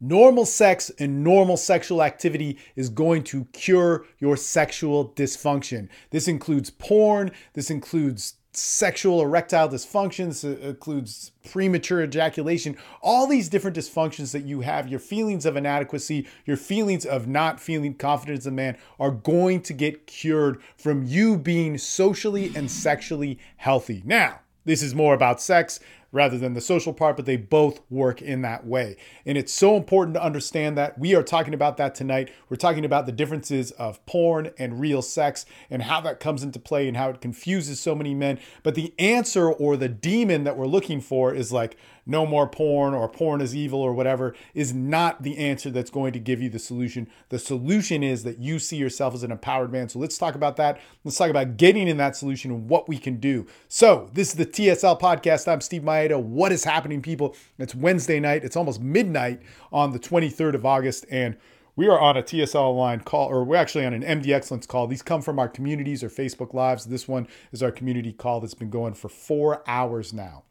Normal sex and normal sexual activity is going to cure your sexual dysfunction. This includes porn, this includes sexual erectile dysfunction, this includes premature ejaculation, all these different dysfunctions that you have, your feelings of inadequacy, your feelings of not feeling confident as a man are going to get cured from you being socially and sexually healthy. Now, this is more about sex rather than the social part, but they both work in that way. And it's so important to understand that. We are talking about that tonight. We're talking about the differences of porn and real sex and how that comes into play and how it confuses so many men. But the answer or the demon that we're looking for is like, no more porn or porn is evil or whatever is not the answer that's going to give you the solution. The solution is that you see yourself as an empowered man. So let's talk about that. Let's talk about getting in that solution and what we can do. So this is the TSL Podcast. I'm Steve Mayeda. What is happening, people? It's Wednesday night. It's almost midnight on the 23rd of August, and we are on a TSL line call, or we're actually on an MD Excellence call. These come from our communities or Facebook Lives. This one is our community call that's been going for 4 hours now.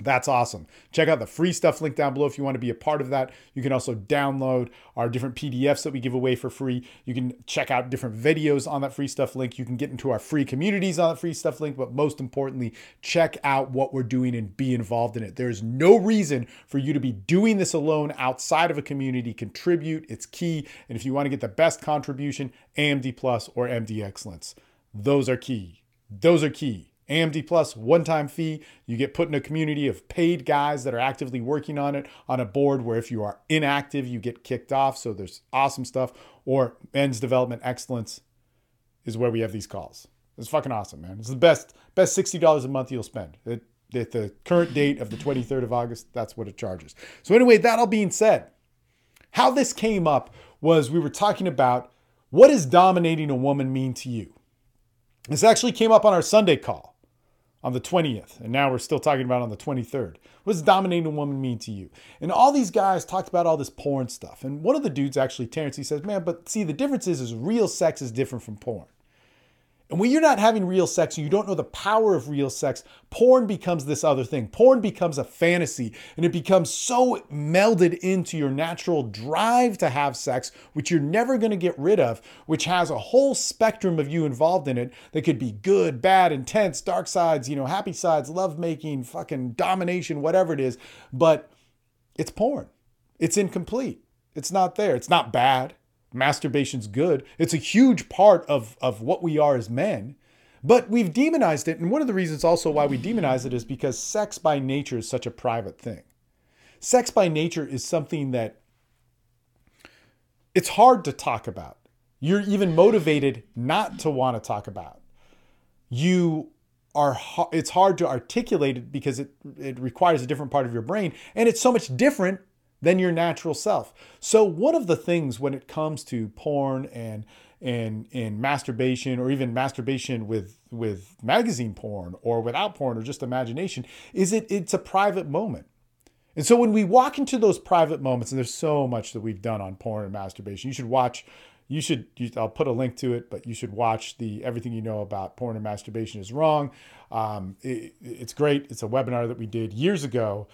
That's awesome. Check out the free stuff link down below if you want to be a part of that. You can also download our different PDFs that we give away for free. You can check out different videos on that free stuff link. You can get into our free communities on that free stuff link, but most importantly, check out what we're doing and be involved in it. There's no reason for you to be doing this alone outside of a community. Contribute, it's key. And if you want to get the best contribution, AMD Plus or MD Excellence. Those are key. Those are key. AMD Plus, one-time fee. You get put in a community of paid guys that are actively working on it on a board where if you are inactive, you get kicked off. So there's awesome stuff. Or Men's Development Excellence is where we have these calls. It's fucking awesome, man. It's the best $60 a month you'll spend. At the current date of the 23rd of August, that's what it charges. So anyway, that all being said, how this came up was we were talking about what does dominating a woman mean to you? This actually came up on our Sunday call. On the 20th, and now we're still talking about on the 23rd. What does dominating a woman mean to you? And all these guys talked about all this porn stuff. And one of the dudes, actually, Terrence, he says, man, but see, the difference is real sex is different from porn. And when you're not having real sex and you don't know the power of real sex, porn becomes this other thing. Porn becomes a fantasy, and it becomes so melded into your natural drive to have sex, which you're never going to get rid of, which has a whole spectrum of you involved in it that could be good, bad, intense, dark sides, happy sides, lovemaking, fucking domination, whatever it is. But it's porn. It's incomplete. It's not there. It's not bad. Masturbation's good. It's a huge part of what we are as men, but we've demonized it. And one of the reasons also why we demonize it is because sex by nature is such a private thing. Sex by nature is something that it's hard to talk about. You're even motivated not to want to talk about. It's hard to articulate it because it requires a different part of your brain, and it's so much different than your natural self. So one of the things when it comes to porn and masturbation, or even masturbation with magazine porn or without porn or just imagination, is it's a private moment. And so when we walk into those private moments, and there's so much that we've done on porn and masturbation, I'll put a link to it, but you should watch the Everything You Know About Porn and Masturbation Is Wrong. It's great. It's a webinar that we did years ago.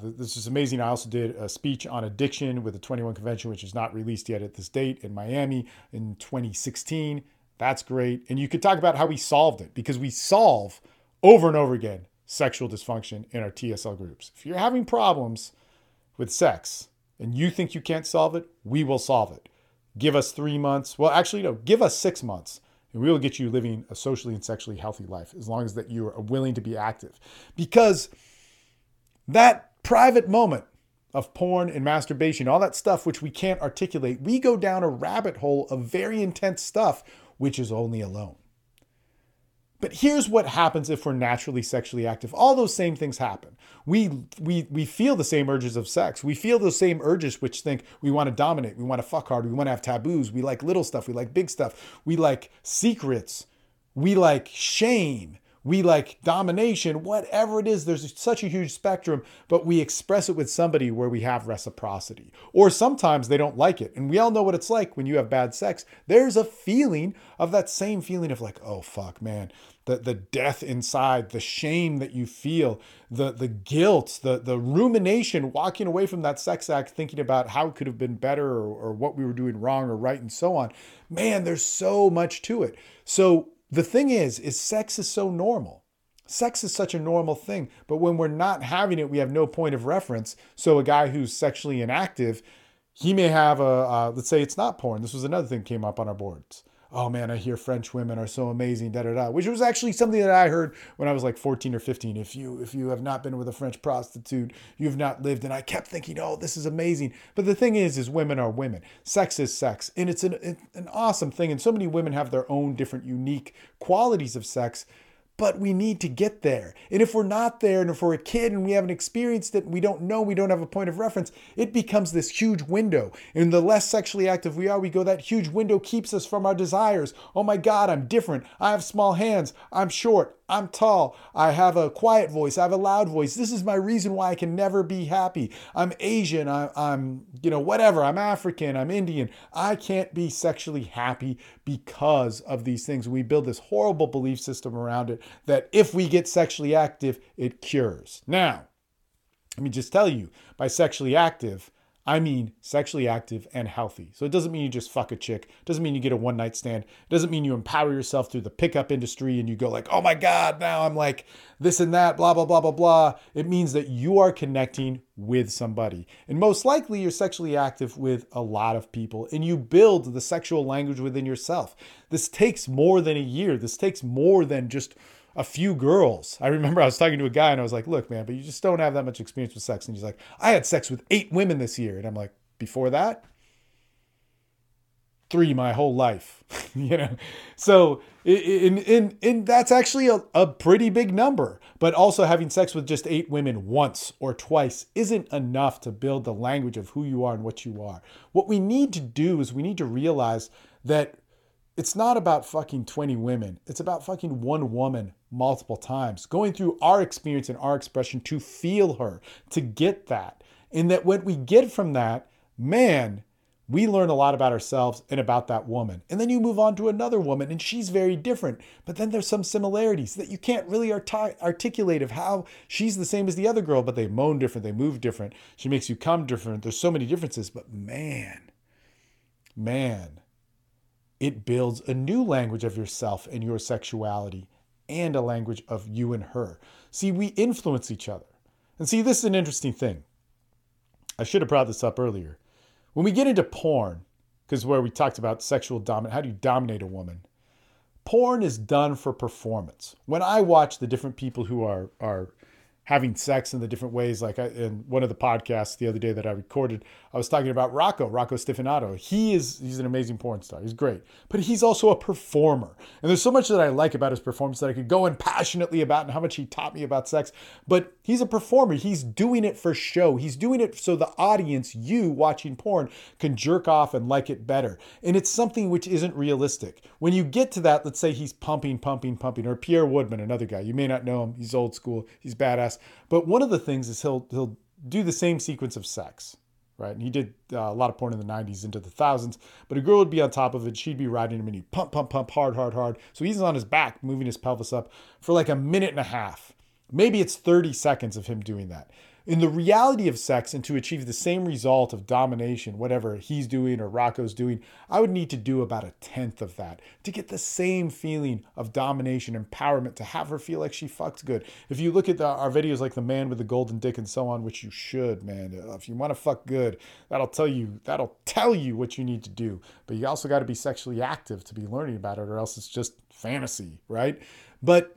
This is amazing. I also did a speech on addiction with the 21 Convention, which is not released yet at this date, in Miami in 2016. That's great. And you could talk about how we solved it, because we solve over and over again sexual dysfunction in our TSL groups. If you're having problems with sex and you think you can't solve it, we will solve it. Give us 3 months. Well, actually, give us 6 months. And we will get you living a socially and sexually healthy life, as long as that you are willing to be active. Because that private moment of porn and masturbation, all that stuff which we can't articulate, we go down a rabbit hole of very intense stuff, which is only alone. But here's what happens if we're naturally sexually active. All those same things happen. We feel the same urges of sex. We feel those same urges which think we want to dominate, we want to fuck hard, we want to have taboos, we like little stuff, we like big stuff, we like secrets, we like shame. We like domination, whatever it is. There's such a huge spectrum, but we express it with somebody where we have reciprocity. Or sometimes they don't like it. And we all know what it's like when you have bad sex. There's a feeling of that same feeling of like, oh, fuck, man, the death inside, the shame that you feel, the guilt, the rumination, walking away from that sex act, thinking about how it could have been better or what we were doing wrong or right and so on. Man, there's so much to it. So the thing is sex is so normal. Sex is such a normal thing, but when we're not having it, we have no point of reference. So a guy who's sexually inactive, he may have let's say it's not porn. This was another thing that came up on our boards. Oh man, I hear French women are so amazing, da-da-da, which was actually something that I heard when I was like 14 or 15. If you have not been with a French prostitute, you've not lived. And I kept thinking, oh, this is amazing. But the thing is women are women. Sex is sex. And it's an awesome thing. And so many women have their own different unique qualities of sex, but we need to get there. And if we're not there, and if we're a kid and we haven't experienced it, we don't know, we don't have a point of reference, it becomes this huge window. And the less sexually active we are, we go, that huge window keeps us from our desires. Oh my God, I'm different. I have small hands. I'm short. I'm tall. I have a quiet voice. I have a loud voice. This is my reason why I can never be happy. I'm Asian. I'm whatever. I'm African. I'm Indian. I can't be sexually happy because of these things. We build this horrible belief system around it that if we get sexually active, it cures. Now, let me just tell you, by sexually active, I mean sexually active and healthy. So it doesn't mean you just fuck a chick. It doesn't mean you get a one night stand. It doesn't mean you empower yourself through the pickup industry and you go like, oh my God, now I'm like this and that, blah, blah, blah, blah, blah. It means that you are connecting with somebody. And most likely you're sexually active with a lot of people and you build the sexual language within yourself. This takes more than a year. This takes more than just a few girls. I remember I was talking to a guy and I was like, look, man, but you just don't have that much experience with sex. And he's like, I had sex with 8 women this year. And I'm like, before that? 3 my whole life, So in that's actually a pretty big number, but also having sex with just 8 women once or twice isn't enough to build the language of who you are and what you are. What we need to do is we need to realize that it's not about fucking 20 women. It's about fucking one woman multiple times, going through our experience and our expression to feel her, to get that. And that what we get from that, man, we learn a lot about ourselves and about that woman. And then you move on to another woman and she's very different. But then there's some similarities that you can't really articulate of how she's the same as the other girl, but they moan different, they move different. She makes you come different. There's so many differences, but man. It builds a new language of yourself and your sexuality and a language of you and her. See, we influence each other. And see, this is an interesting thing. I should have brought this up earlier. When we get into porn, because where we talked about sexual dominance, how do you dominate a woman? Porn is done for performance. When I watch the different people who are having sex in the different ways, like in one of the podcasts the other day that I recorded, I was talking about Rocco Stefanato. He's an amazing porn star. He's great, but he's also a performer. And there's so much that I like about his performance that I could go in passionately about and how much he taught me about sex, but he's a performer. He's doing it for show. He's doing it so the audience, you watching porn, can jerk off and like it better. And it's something which isn't realistic. When you get to that, let's say he's pumping, or Pierre Woodman, another guy. You may not know him. He's old school. He's badass. But one of the things is he'll do the same sequence of sex, right? And he did a lot of porn in the 90s into the thousands, but a girl would be on top of it. She'd be riding him and he'd pump, hard. So he's on his back, moving his pelvis up for like a minute and a half. Maybe it's 30 seconds of him doing that. In the reality of sex, and to achieve the same result of domination, whatever he's doing or Rocco's doing, I would need to do about 1/10 of that to get the same feeling of domination, empowerment, to have her feel like she fucked good. If you look at our videos like The Man with the Golden Dick and so on, which you should, man, if you want to fuck good, that'll tell you what you need to do. But you also got to be sexually active to be learning about it, or else it's just fantasy, right? But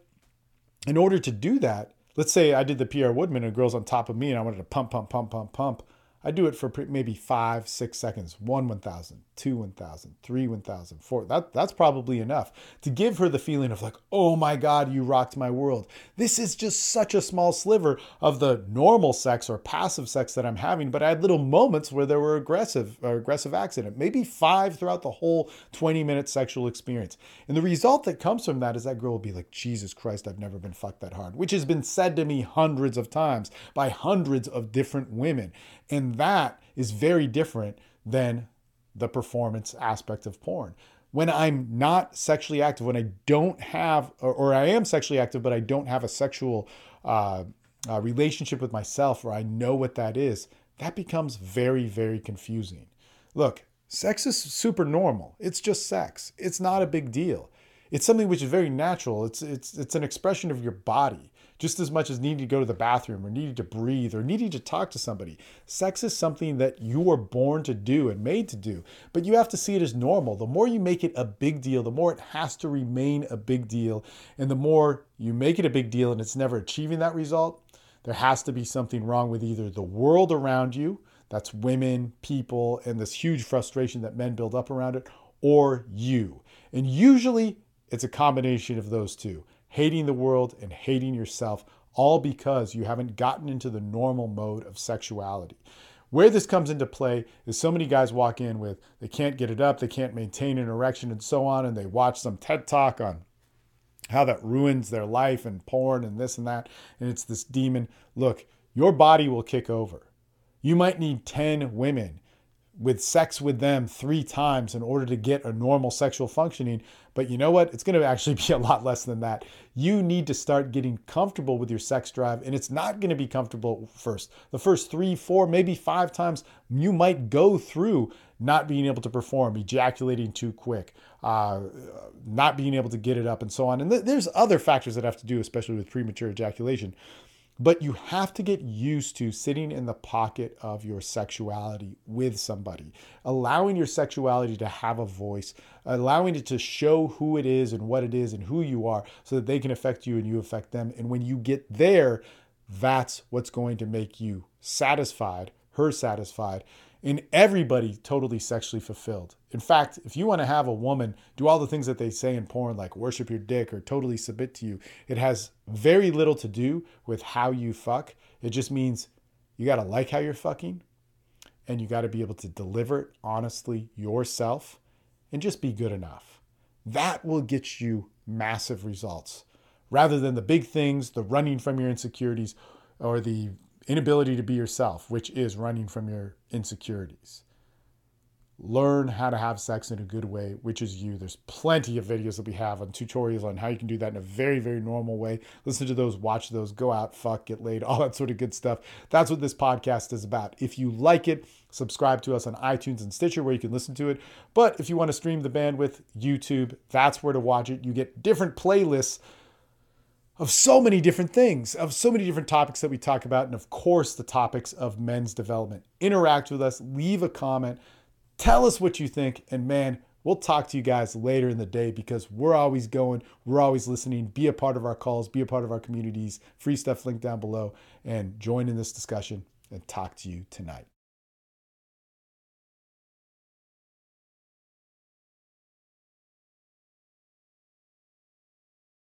in order to do that, let's say I did the Pierre Woodman and a girl's on top of me and I wanted to pump. I do it for maybe 5-6 seconds. 1 1,000, 2 1,000, 3 1,000, 4. That's probably enough to give her the feeling of like, oh my God, you rocked my world. This is just such a small sliver of the normal sex or passive sex that I'm having, but I had little moments where there were aggressive accident, maybe 5 throughout the whole 20-minute sexual experience. And the result that comes from that is that girl will be like, Jesus Christ, I've never been fucked that hard, which has been said to me hundreds of times by hundreds of different women. And that is very different than the performance aspect of porn. When I'm not sexually active, when I don't have, or I am sexually active, but I don't have a sexual relationship with myself, or I know what that is, that becomes very, very confusing. Look, sex is super normal. It's just sex. It's not a big deal. It's something which is very natural. It's an expression of your body, just as much as needing to go to the bathroom or needing to breathe or needing to talk to somebody. Sex is something that you were born to do and made to do, but you have to see it as normal. The more you make it a big deal, the more it has to remain a big deal. And the more you make it a big deal and it's never achieving that result, there has to be something wrong with either the world around you, that's women, people, and this huge frustration that men build up around it, or you. And usually it's a combination of those two. Hating the world and hating yourself, all because you haven't gotten into the normal mode of sexuality. Where this comes into play is so many guys walk in with, they can't get it up, they can't maintain an erection and so on, and they watch some TED Talk on how that ruins their life and porn and this and that, and it's this demon. Look, your body will kick over. You might need 10 women with sex with them 3 times in order to get a normal sexual functioning. But you know what? It's going to actually be a lot less than that. You need to start getting comfortable with your sex drive, and it's not going to be comfortable first. The first 3, 4, maybe 5 times, you might go through not being able to perform, ejaculating too quick, not being able to get it up and so on. And there's other factors that have to do, especially with premature ejaculation. But you have to get used to sitting in the pocket of your sexuality with somebody, allowing your sexuality to have a voice, allowing it to show who it is and what it is and who you are so that they can affect you and you affect them. And when you get there, that's what's going to make you satisfied, her satisfied, and everybody totally sexually fulfilled. In fact, if you want to have a woman do all the things that they say in porn, like worship your dick or totally submit to you, it has very little to do with how you fuck. It just means you got to like how you're fucking, and you got to be able to deliver it honestly yourself and just be good enough. That will get you massive results rather than the big things, the running from your insecurities, or the inability to be yourself, which is running from your insecurities. Learn how to have sex in a good way, which is you. There's plenty of videos that we have on tutorials on how you can do that in a very, very normal way. Listen to those, watch those, go out, fuck, get laid, all that sort of good stuff. That's what this podcast is about. If you like it, subscribe to us on iTunes and Stitcher where you can listen to it. But if you want to stream the bandwidth, YouTube, that's where to watch it. You get different playlists of so many different things, of so many different topics that we talk about, and of course, the topics of men's development. Interact with us, leave a comment, tell us what you think, and man, we'll talk to you guys later in the day because we're always going, we're always listening. Be a part of our calls, be a part of our communities, free stuff linked down below, and join in this discussion and talk to you tonight.